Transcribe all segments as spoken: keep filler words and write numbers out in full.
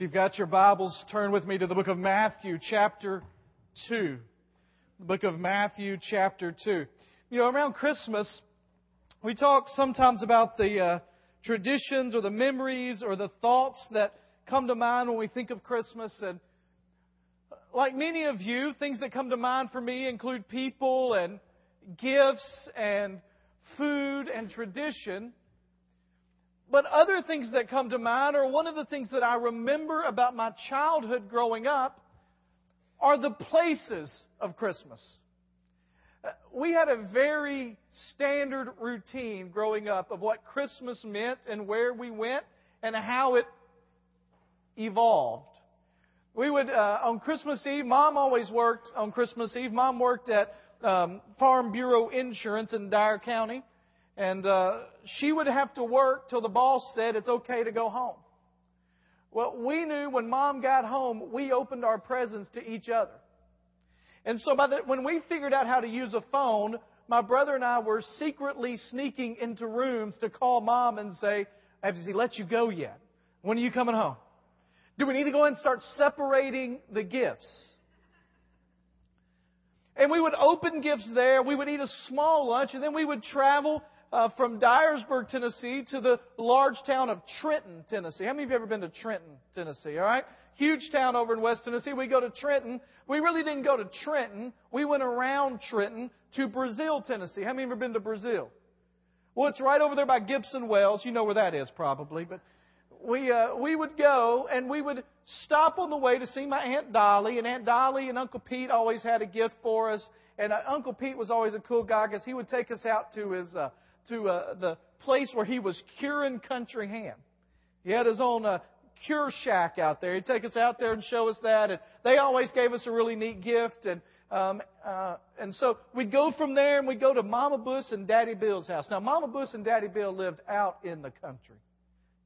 If you've got your Bibles, turn with me to the book of Matthew, chapter two. The book of Matthew, chapter two. You know, around Christmas, we talk sometimes about the uh, traditions or the memories or the thoughts that come to mind when we think of Christmas. And like many of you, things that come to mind for me include people and gifts and food and tradition. But other things that come to mind, or one of the things that I remember about my childhood growing up, are the places of Christmas. We had a very standard routine growing up of what Christmas meant and where we went and how it evolved. We would, uh, on Christmas Eve, Mom always worked on Christmas Eve. Mom worked at um, Farm Bureau Insurance in Dyer County. And uh, she would have to work till the boss said it's okay to go home. Well, we knew when Mom got home, we opened our presents to each other. And so by the, when we figured out how to use a phone, my brother and I were secretly sneaking into rooms to call Mom and say, "Has he let you go yet? When are you coming home? Do we need to go and start separating the gifts?" And we would open gifts there. We would eat a small lunch, and then we would travel Uh, from Dyersburg, Tennessee, to the large town of Trenton, Tennessee. How many of you have ever been to Trenton, Tennessee? All right? Huge town over in West Tennessee. We go to Trenton. We really didn't go to Trenton. We went around Trenton to Brazil, Tennessee. How many have ever been to Brazil? Well, it's right over there by Gibson Wells. You know where that is probably. But we uh, we would go, and we would stop on the way to see my Aunt Dolly. And Aunt Dolly and Uncle Pete always had a gift for us. And uh, Uncle Pete was always a cool guy because he would take us out to his... Uh, to uh, the place where he was curing country ham. He had his own uh, cure shack out there. He'd take us out there and show us that. And they always gave us a really neat gift. And um, uh, and so we'd go from there, and we'd go to Mama Bus and Daddy Bill's house. Now, Mama Bus and Daddy Bill lived out in the country.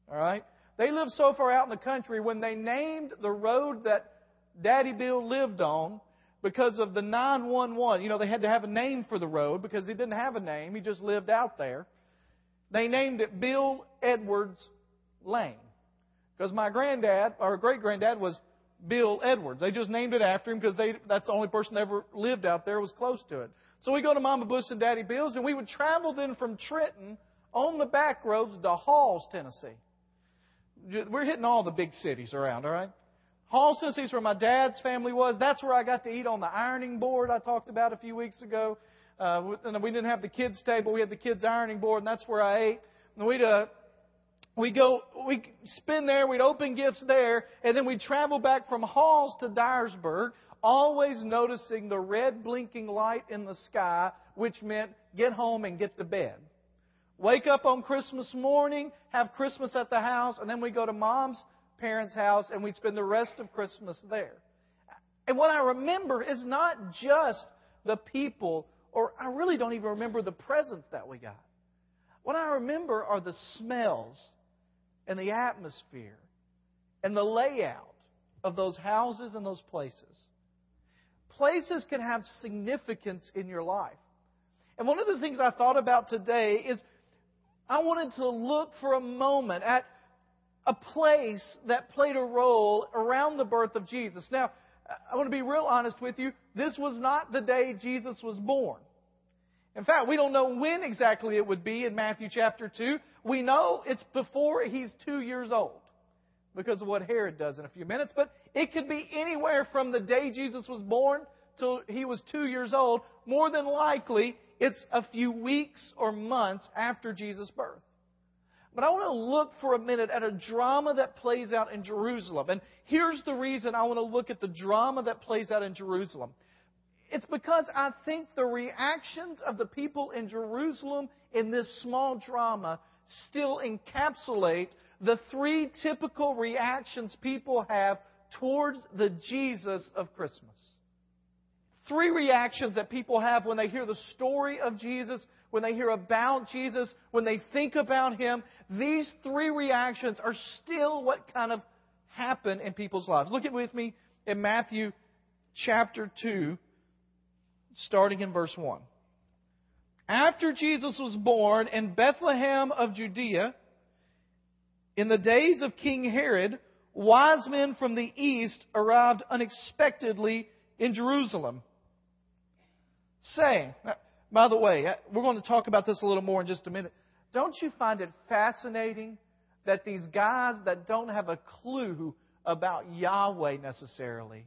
All right? They lived so far out in the country, when they named the road that Daddy Bill lived on, because of the nine one one, you know, they had to have a name for the road because he didn't have a name. He just lived out there. They named it Bill Edwards Lane because my granddad, or great-granddad, was Bill Edwards. They just named it after him because they that's the only person that ever lived out there was close to it. So we go to Mama Bush and Daddy Bill's, and we would travel then from Trenton on the back roads to Halls, Tennessee. We're hitting all the big cities around, all right? Halls, Tennessee is where my dad's family was. That's where I got to eat on the ironing board I talked about a few weeks ago. Uh, and we didn't have the kids' table; we had the kids' ironing board, and that's where I ate. And we'd uh, we go, we spend there, we'd open gifts there, and then we'd travel back from Halls to Dyersburg, always noticing the red blinking light in the sky, which meant get home and get to bed. Wake up on Christmas morning, have Christmas at the house, and then we go to Mom's parents' house, and we'd spend the rest of Christmas there. And what I remember is not just the people, or I really don't even remember the presents that we got. What I remember are the smells and the atmosphere and the layout of those houses and those places. Places can have significance in your life. And one of the things I thought about today is I wanted to look for a moment at a place that played a role around the birth of Jesus. Now, I want to be real honest with you. This was not the day Jesus was born. In fact, we don't know when exactly it would be in Matthew chapter two. We know it's before he's two years old because of what Herod does in a few minutes. But it could be anywhere from the day Jesus was born till he was two years old. More than likely, it's a few weeks or months after Jesus' birth. But I want to look for a minute at a drama that plays out in Jerusalem. And here's the reason I want to look at the drama that plays out in Jerusalem. It's because I think the reactions of the people in Jerusalem in this small drama still encapsulate the three typical reactions people have towards the Jesus of Christmas. Three reactions that people have when they hear the story of Jesus, when they hear about Jesus, when they think about him. These three reactions are still what kind of happen in people's lives. Look at with me in Matthew chapter two, starting in verse one. After Jesus was born in Bethlehem of Judea, in the days of King Herod, wise men from the east arrived unexpectedly in Jerusalem, saying, by the way, we're going to talk about this a little more in just a minute. Don't you find it fascinating that these guys that don't have a clue about Yahweh necessarily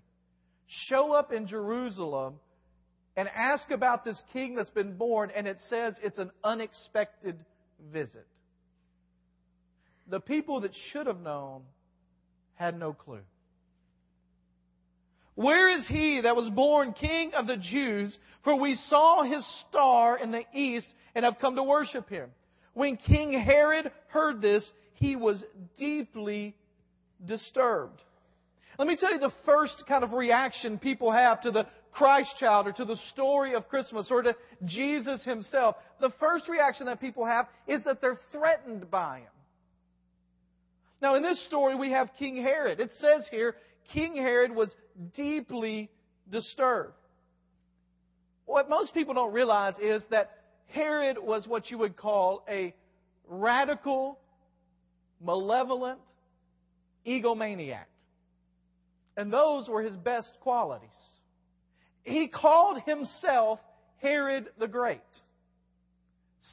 show up in Jerusalem and ask about this king that's been born, and it says it's an unexpected visit? The people that should have known had no clue. Where is he that was born King of the Jews? For we saw his star in the east and have come to worship him. When King Herod heard this, he was deeply disturbed. Let me tell you the first kind of reaction people have to the Christ child or to the story of Christmas or to Jesus himself. The first reaction that people have is that they're threatened by him. Now, in this story, we have King Herod. It says here, King Herod was deeply disturbed. What most people don't realize is that Herod was what you would call a radical, malevolent egomaniac. And those were his best qualities. He called himself Herod the Great.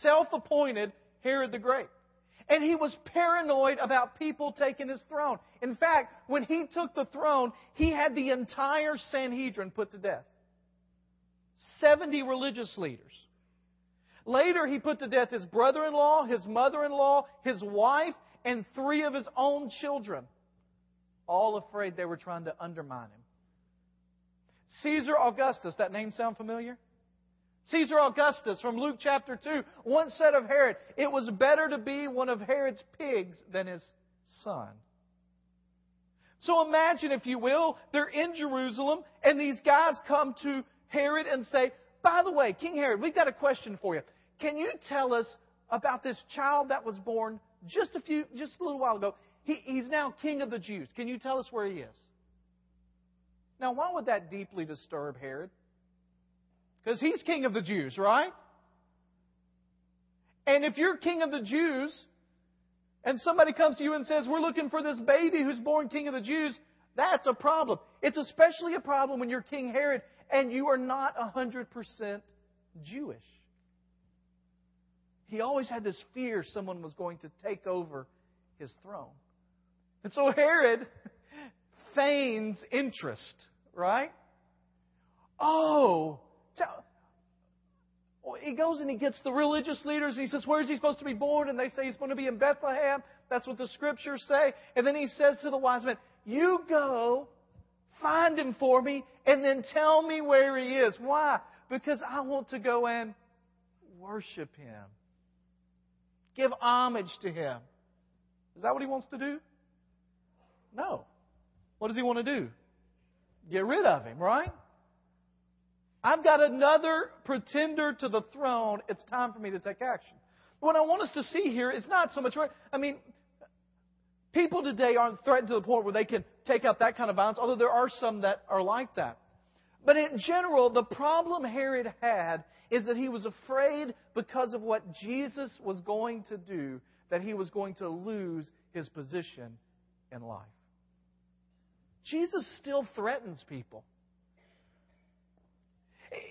Self-appointed Herod the Great. And he was paranoid about people taking his throne. In fact, when he took the throne, he had the entire Sanhedrin put to death. seventy religious leaders. Later, he put to death his brother-in-law, his mother-in-law, his wife, and three of his own children. All afraid they were trying to undermine him. Caesar Augustus, that name sound familiar? Caesar Augustus from Luke chapter two once said of Herod, it was better to be one of Herod's pigs than his son. So imagine, if you will, they're in Jerusalem and these guys come to Herod and say, by the way, King Herod, we've got a question for you. Can you tell us about this child that was born just a few, just a little while ago? He, he's now King of the Jews. Can you tell us where he is? Now, why would that deeply disturb Herod? Because he's King of the Jews, right? And if you're King of the Jews, and somebody comes to you and says, we're looking for this baby who's born King of the Jews, that's a problem. It's especially a problem when you're King Herod and you are not one hundred percent Jewish. He always had this fear someone was going to take over his throne. And so Herod feigns interest, right? Oh, tell, he goes and he gets the religious leaders. He says, where is he supposed to be born? And they say he's going to be in Bethlehem. That's what the scriptures say. And then he says to the wise men, you go, find him for me, and then tell me where he is. Why? Because I want to go and worship him. Give homage to him. Is that what he wants to do? No. What does he want to do? Get rid of him, right? I've got another pretender to the throne. It's time for me to take action. What I want us to see here is not so much... I mean, people today aren't threatened to the point where they can take out that kind of violence, although there are some that are like that. But in general, the problem Herod had is that he was afraid because of what Jesus was going to do, that he was going to lose his position in life. Jesus still threatens people.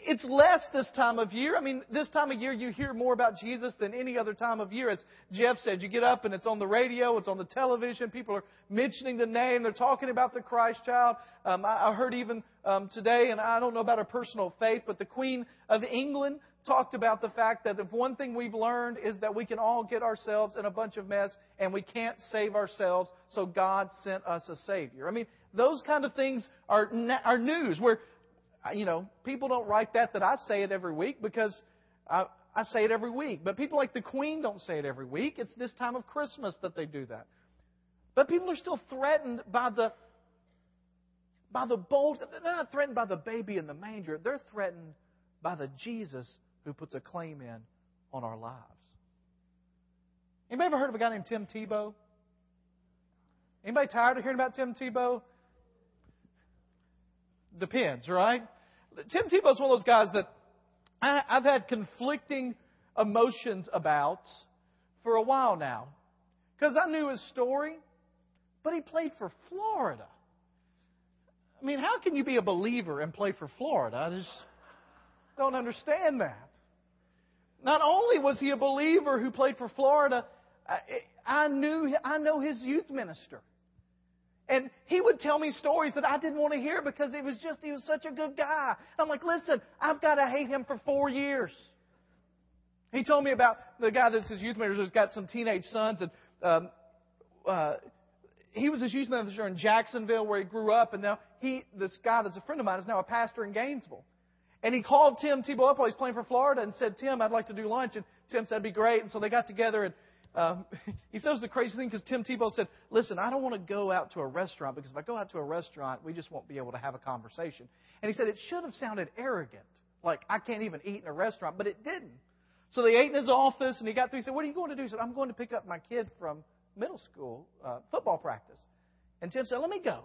It's less this time of year. I mean, this time of year you hear more about Jesus than any other time of year. As Jeff said, you get up and it's on the radio, it's on the television, people are mentioning the name, they're talking about the Christ child. Um, I, I heard even um, today, and I don't know about her personal faith, but the Queen of England talked about the fact that if one thing we've learned is that we can all get ourselves in a bunch of mess and we can't save ourselves, so God sent us a Savior. I mean, those kind of things are, are news where, you know, people don't write that that I say it every week because I, I say it every week. But people like the Queen don't say it every week. It's this time of Christmas that they do that. But people are still threatened by the, by the bold. They're not threatened by the baby in the manger. They're threatened by the Jesus who puts a claim in on our lives. Anybody ever heard of a guy named Tim Tebow? Anybody tired of hearing about Tim Tebow? Depends, right? Tim Tebow's one of those guys that I, I've had conflicting emotions about for a while now. Because I knew his story, but he played for Florida. I mean, how can you be a believer and play for Florida? I just don't understand that. Not only was he a believer who played for Florida, I knew I know his youth minister. And he would tell me stories that I didn't want to hear because it was just, he was such a good guy. And I'm like, listen, I've got to hate him for four years. He told me about the guy that's his youth minister who's got some teenage sons. And um, uh, he was his youth minister in Jacksonville where he grew up. And now he, this guy that's a friend of mine is now a pastor in Gainesville. And he called Tim Tebow up while he's playing for Florida and said, Tim, I'd like to do lunch. And Tim said, that'd be great. And so they got together and Um, he said it was the crazy thing because Tim Tebow said, listen, I don't want to go out to a restaurant because if I go out to a restaurant, we just won't be able to have a conversation. And he said it should have sounded arrogant, like I can't even eat in a restaurant, but it didn't. So they ate in his office and he got through. He said, what are you going to do? He said, I'm going to pick up my kid from middle school uh, football practice. And Tim said, let me go.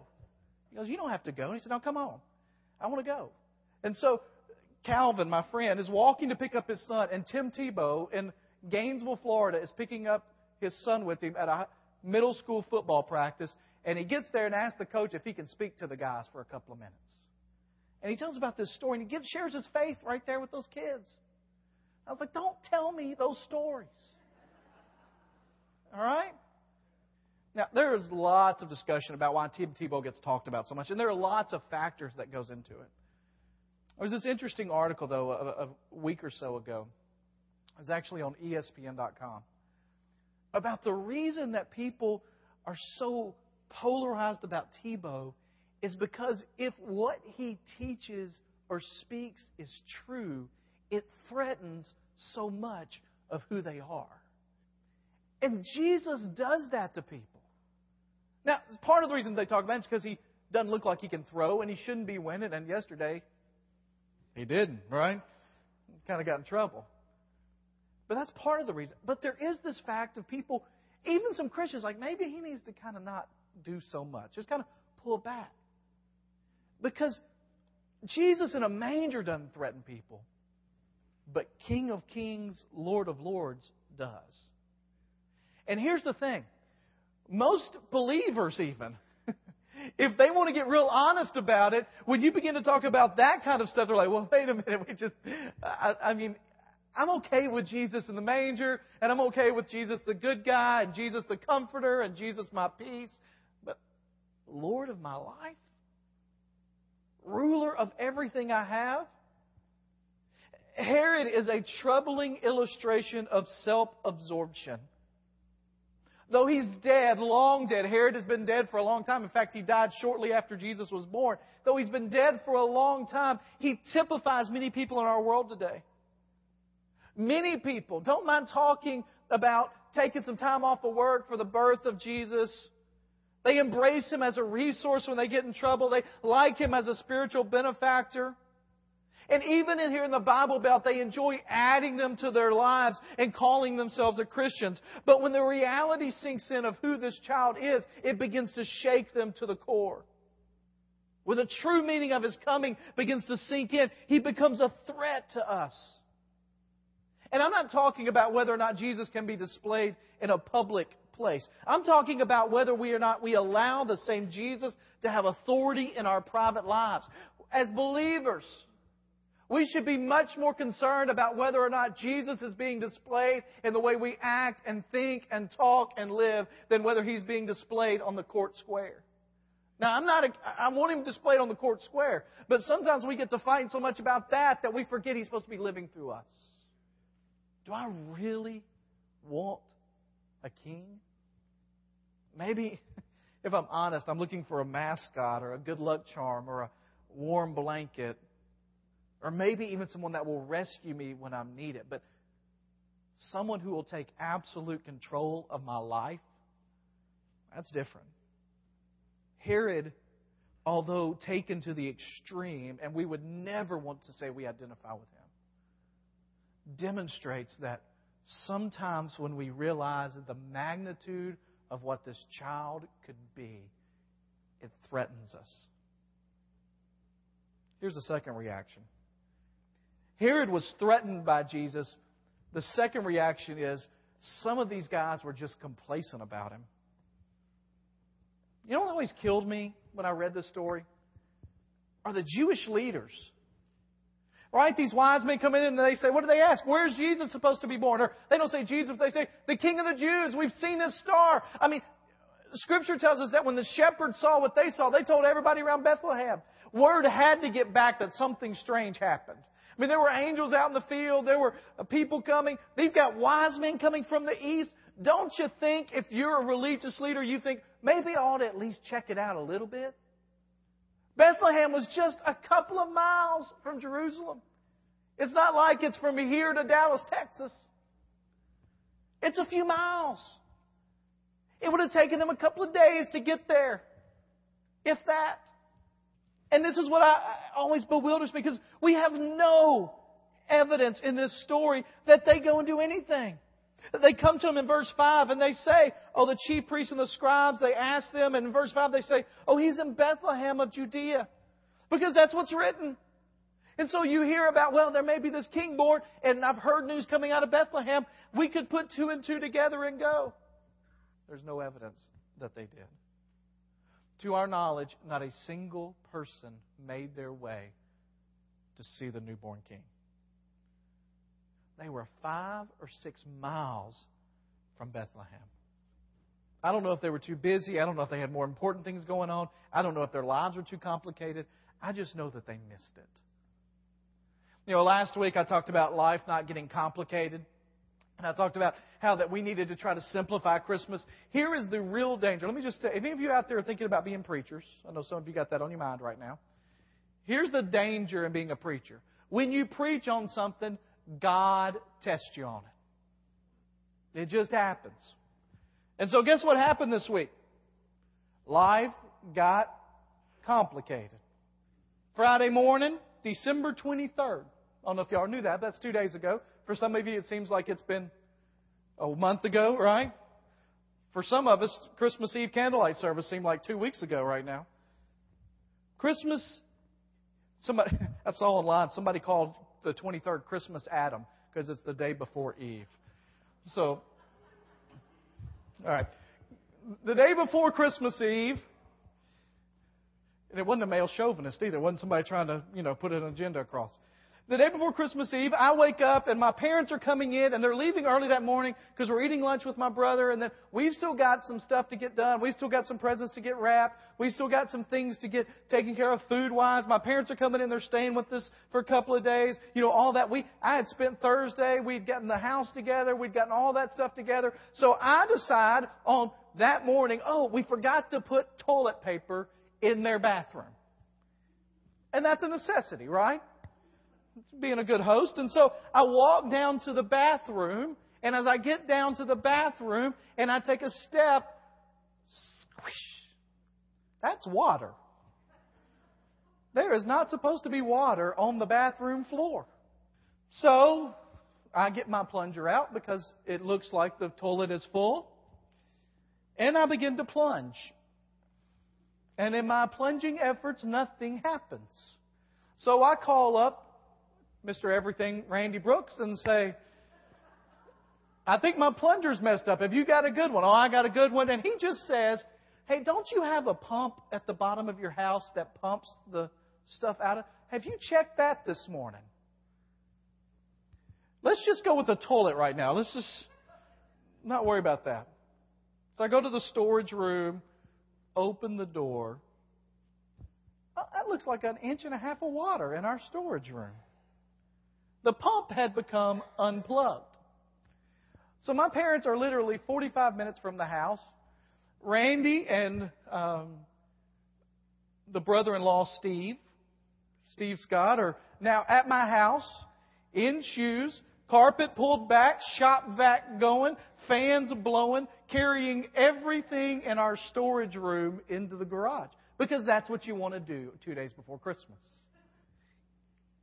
He goes, you don't have to go. And he said, no, come on. I want to go. And so Calvin, my friend, is walking to pick up his son and Tim Tebow and Gainesville, Florida, is picking up his son with him at a middle school football practice, and he gets there and asks the coach if he can speak to the guys for a couple of minutes. And he tells about this story, and he gives, shares his faith right there with those kids. I was like, don't tell me those stories. All right? Now, there is lots of discussion about why Tim Tebow gets talked about so much, and there are lots of factors that goes into it. There was this interesting article, though, a, a week or so ago. It was actually on E S P N dot com, about the reason that people are so polarized about Tebow is because if what he teaches or speaks is true, it threatens so much of who they are. And Jesus does that to people. Now, part of the reason they talk about him is because he doesn't look like he can throw and he shouldn't be winning. And yesterday, he didn't, right? Kind of got in trouble. But that's part of the reason. But there is this fact of people, even some Christians, like maybe he needs to kind of not do so much. Just kind of pull back. Because Jesus in a manger doesn't threaten people. But King of Kings, Lord of Lords does. And here's the thing. Most believers even, if they want to get real honest about it, when you begin to talk about that kind of stuff, they're like, well, wait a minute. We just, I, I mean... I'm okay with Jesus in the manger, and I'm okay with Jesus the good guy, and Jesus the comforter, and Jesus my peace. But Lord of my life? Ruler of everything I have? Herod is a troubling illustration of self-absorption. Though he's dead, long dead. Herod has been dead for a long time. In fact, he died shortly after Jesus was born. Though he's been dead for a long time, he typifies many people in our world today. Many people don't mind talking about taking some time off of work for the birth of Jesus. They embrace him as a resource when they get in trouble. They like him as a spiritual benefactor. And even in here in the Bible Belt, they enjoy adding them to their lives and calling themselves a Christians. But when the reality sinks in of who this child is, it begins to shake them to the core. When the true meaning of his coming begins to sink in, he becomes a threat to us. And I'm not talking about whether or not Jesus can be displayed in a public place. I'm talking about whether we or not we allow the same Jesus to have authority in our private lives. As believers, we should be much more concerned about whether or not Jesus is being displayed in the way we act and think and talk and live than whether he's being displayed on the court square. Now, I'm not a, I want him displayed on the court square, but sometimes we get to fighting so much about that that we forget he's supposed to be living through us. Do I really want a king? Maybe, if I'm honest, I'm looking for a mascot or a good luck charm or a warm blanket or maybe even someone that will rescue me when I'm needed. But someone who will take absolute control of my life, that's different. Herod, although taken to the extreme, and we would never want to say we identify with him, demonstrates that sometimes when we realize the magnitude of what this child could be, it threatens us. Here's the second reaction. Herod was threatened by Jesus. The second reaction is some of these guys were just complacent about him. You know what always killed me when I read this story? Are the Jewish leaders. Right? These wise men come in and they say, what do they ask? Where's Jesus supposed to be born? Or they don't say Jesus, they say, the King of the Jews, we've seen this star. I mean, Scripture tells us that when the shepherds saw what they saw, they told everybody around Bethlehem. Word had to get back that something strange happened. I mean, there were angels out in the field. There were people coming. They've got wise men coming from the east. Don't you think if you're a religious leader, you think, maybe I ought to at least check it out a little bit? Bethlehem was just a couple of miles from Jerusalem. It's not like it's from here to Dallas, Texas. It's a few miles. It would have taken them a couple of days to get there, if that. And this is what I, I always bewilders me, because we have no evidence in this story that they go and do anything. They come to him in verse five and they say, oh, the chief priests and the scribes, they ask them. And in verse five they say, oh, he's in Bethlehem of Judea, because that's what's written. And so you hear about, well, there may be this king born, and I've heard news coming out of Bethlehem. We could put two and two together and go. There's no evidence that they did. To our knowledge, not a single person made their way to see the newborn king. They were five or six miles from Bethlehem. I don't know if they were too busy. I don't know if they had more important things going on. I don't know if their lives were too complicated. I just know that they missed it. You know, last week I talked about life not getting complicated. And I talked about how that we needed to try to simplify Christmas. Here is the real danger. Let me just tell you, if any of you out there are thinking about being preachers, I know some of you got that on your mind right now. Here's the danger in being a preacher. When you preach on something, God tests you on it. It just happens. And so guess what happened this week? Life got complicated. Friday morning, December twenty-third. I don't know if y'all knew that, but that's two days ago. For some of you, it seems like it's been a month ago, right? For some of us, Christmas Eve candlelight service seemed like two weeks ago right now. Christmas, somebody, I saw online, somebody called the twenty-third Christmas Adam, because it's the day before Eve. So, all right. The day before Christmas Eve, and it wasn't a male chauvinist either. It wasn't somebody trying to, you know, put an agenda across. The day before Christmas Eve, I wake up and my parents are coming in and they're leaving early that morning because we're eating lunch with my brother, and then we've still got some stuff to get done. We've still got some presents to get wrapped. We've still got some things to get taken care of food-wise. My parents are coming in. They're staying with us for a couple of days. You know, all that. We, I had spent Thursday. We'd gotten the house together. We'd gotten all that stuff together. So I decide on that morning, oh, we forgot to put toilet paper in their bathroom. And that's a necessity, right? Being a good host. And so I walk down to the bathroom, and as I get down to the bathroom and I take a step, squish, that's water. There is not supposed to be water on the bathroom floor. So I get my plunger out because it looks like the toilet is full, and I begin to plunge. And in my plunging efforts, nothing happens. So I call up Mister Everything, Randy Brooks, and say, I think my plunger's messed up. Have you got a good one? Oh, I got a good one. And he just says, hey, don't you have a pump at the bottom of your house that pumps the stuff out of? Have you checked that this morning? Let's just go with the toilet right now. Let's just not worry about that. So I go to the storage room, open the door. Oh, that looks like an inch and a half of water in our storage room. The pump had become unplugged. So my parents are literally forty-five minutes from the house. Randy and um, the brother-in-law, Steve, Steve Scott, are now at my house in shoes, carpet pulled back, shop vac going, fans blowing, carrying everything in our storage room into the garage. Because that's what you want to do two days before Christmas.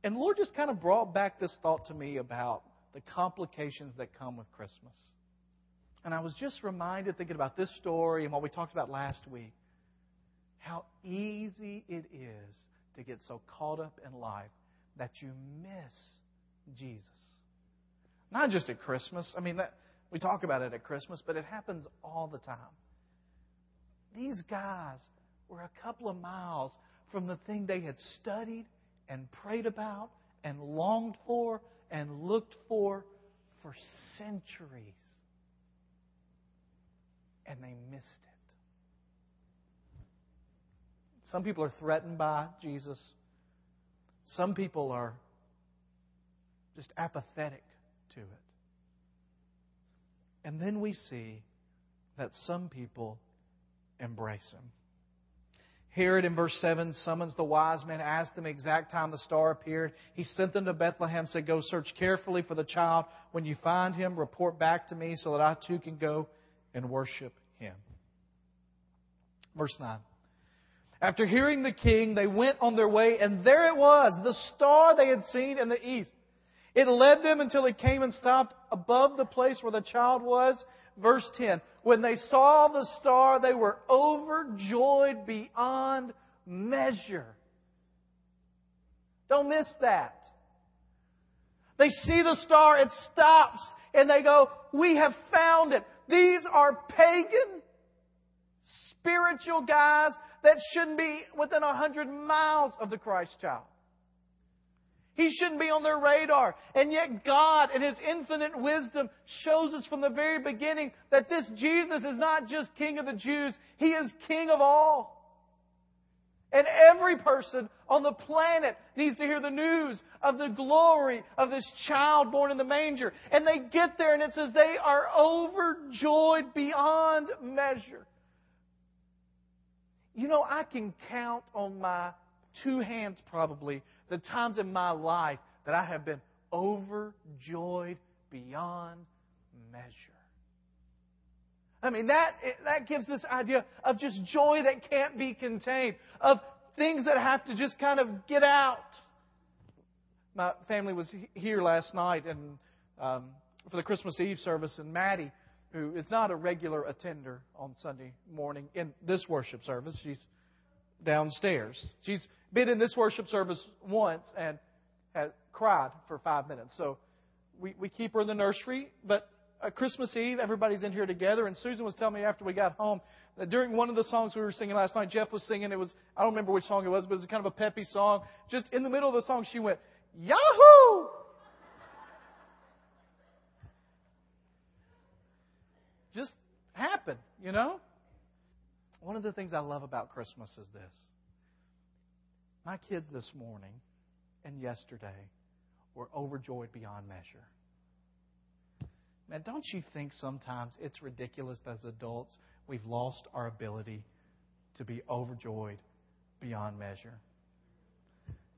And the Lord just kind of brought back this thought to me about the complications that come with Christmas. And I was just reminded, thinking about this story and what we talked about last week, how easy it is to get so caught up in life that you miss Jesus. Not just at Christmas. I mean, that, we talk about it at Christmas, but it happens all the time. These guys were a couple of miles from the thing they had studied and prayed about and longed for and looked for for centuries. And they missed it. Some people are threatened by Jesus. Some people are just apathetic to it. And then we see that some people embrace Him. Herod, in verse seven, summons the wise men, asked them the exact time the star appeared. He sent them to Bethlehem, said, "Go search carefully for the child. When you find Him, report back to me so that I too can go and worship Him." Verse nine. After hearing the king, they went on their way, and there it was, the star they had seen in the east. It led them until it came and stopped above the place where the child was. Verse ten, when they saw the star, they were overjoyed beyond measure. Don't miss that. They see the star, it stops, and they go, "We have found it." These are pagan, spiritual guys that shouldn't be within a hundred miles of the Christ child. He shouldn't be on their radar. And yet God, in His infinite wisdom, shows us from the very beginning that this Jesus is not just King of the Jews. He is King of all. And every person on the planet needs to hear the news of the glory of this child born in the manger. And they get there and it says they are overjoyed beyond measure. You know, I can count on my two hands probably the times in my life that I have been overjoyed beyond measure. I mean, that, that gives this idea of just joy that can't be contained, of things that have to just kind of get out. My family was here last night and um, for the Christmas Eve service, and Maddie, who is not a regular attender on Sunday morning in this worship service, she's downstairs. She's been in this worship service once and has cried for five minutes. So we, we keep her in the nursery. But uh, Christmas Eve, everybody's in here together. And Susan was telling me after we got home that during one of the songs we were singing last night, Jeff was singing. It was, I don't remember which song it was, but it was kind of a peppy song. Just in the middle of the song, she went, "Yahoo!" Just happened, you know? One of the things I love about Christmas is this. My kids this morning and yesterday were overjoyed beyond measure. Man, don't you think sometimes it's ridiculous that as adults we've lost our ability to be overjoyed beyond measure?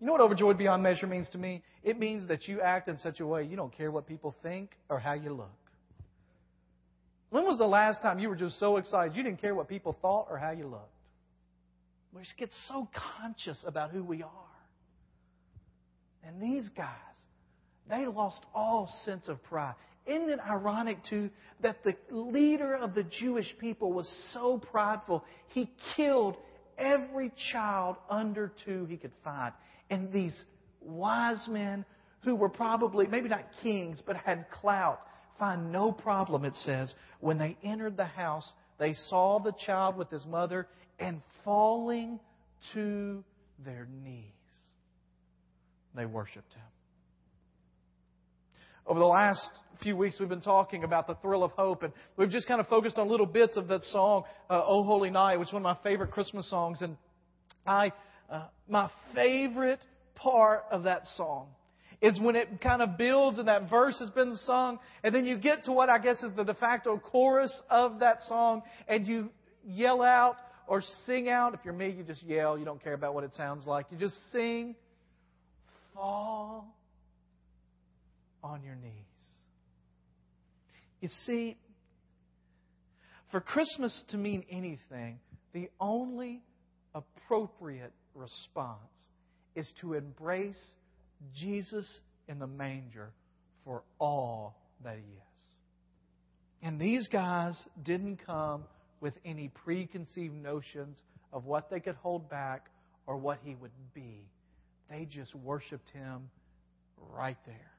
You know what overjoyed beyond measure means to me? It means that you act in such a way you don't care what people think or how you look. When was the last time you were just so excited you didn't care what people thought or how you looked? We just get so conscious about who we are. And these guys, they lost all sense of pride. Isn't it ironic, too, that the leader of the Jewish people was so prideful, he killed every child under two he could find. And these wise men who were probably, maybe not kings, but had clout, find no problem, it says. When they entered the house, they saw the child with his mother and falling to their knees, they worshiped Him. Over the last few weeks, we've been talking about the thrill of hope, and we've just kind of focused on little bits of that song, uh, O Holy Night, which is one of my favorite Christmas songs. And I, uh, my favorite part of that song is when it kind of builds and that verse has been sung. And then you get to what I guess is the de facto chorus of that song. And you yell out or sing out. If you're me, you just yell. You don't care about what it sounds like. You just sing, "Fall on your knees." You see, for Christmas to mean anything, the only appropriate response is to embrace Jesus in the manger for all that He is. And these guys didn't come with any preconceived notions of what they could hold back or what He would be. They just worshiped Him right there.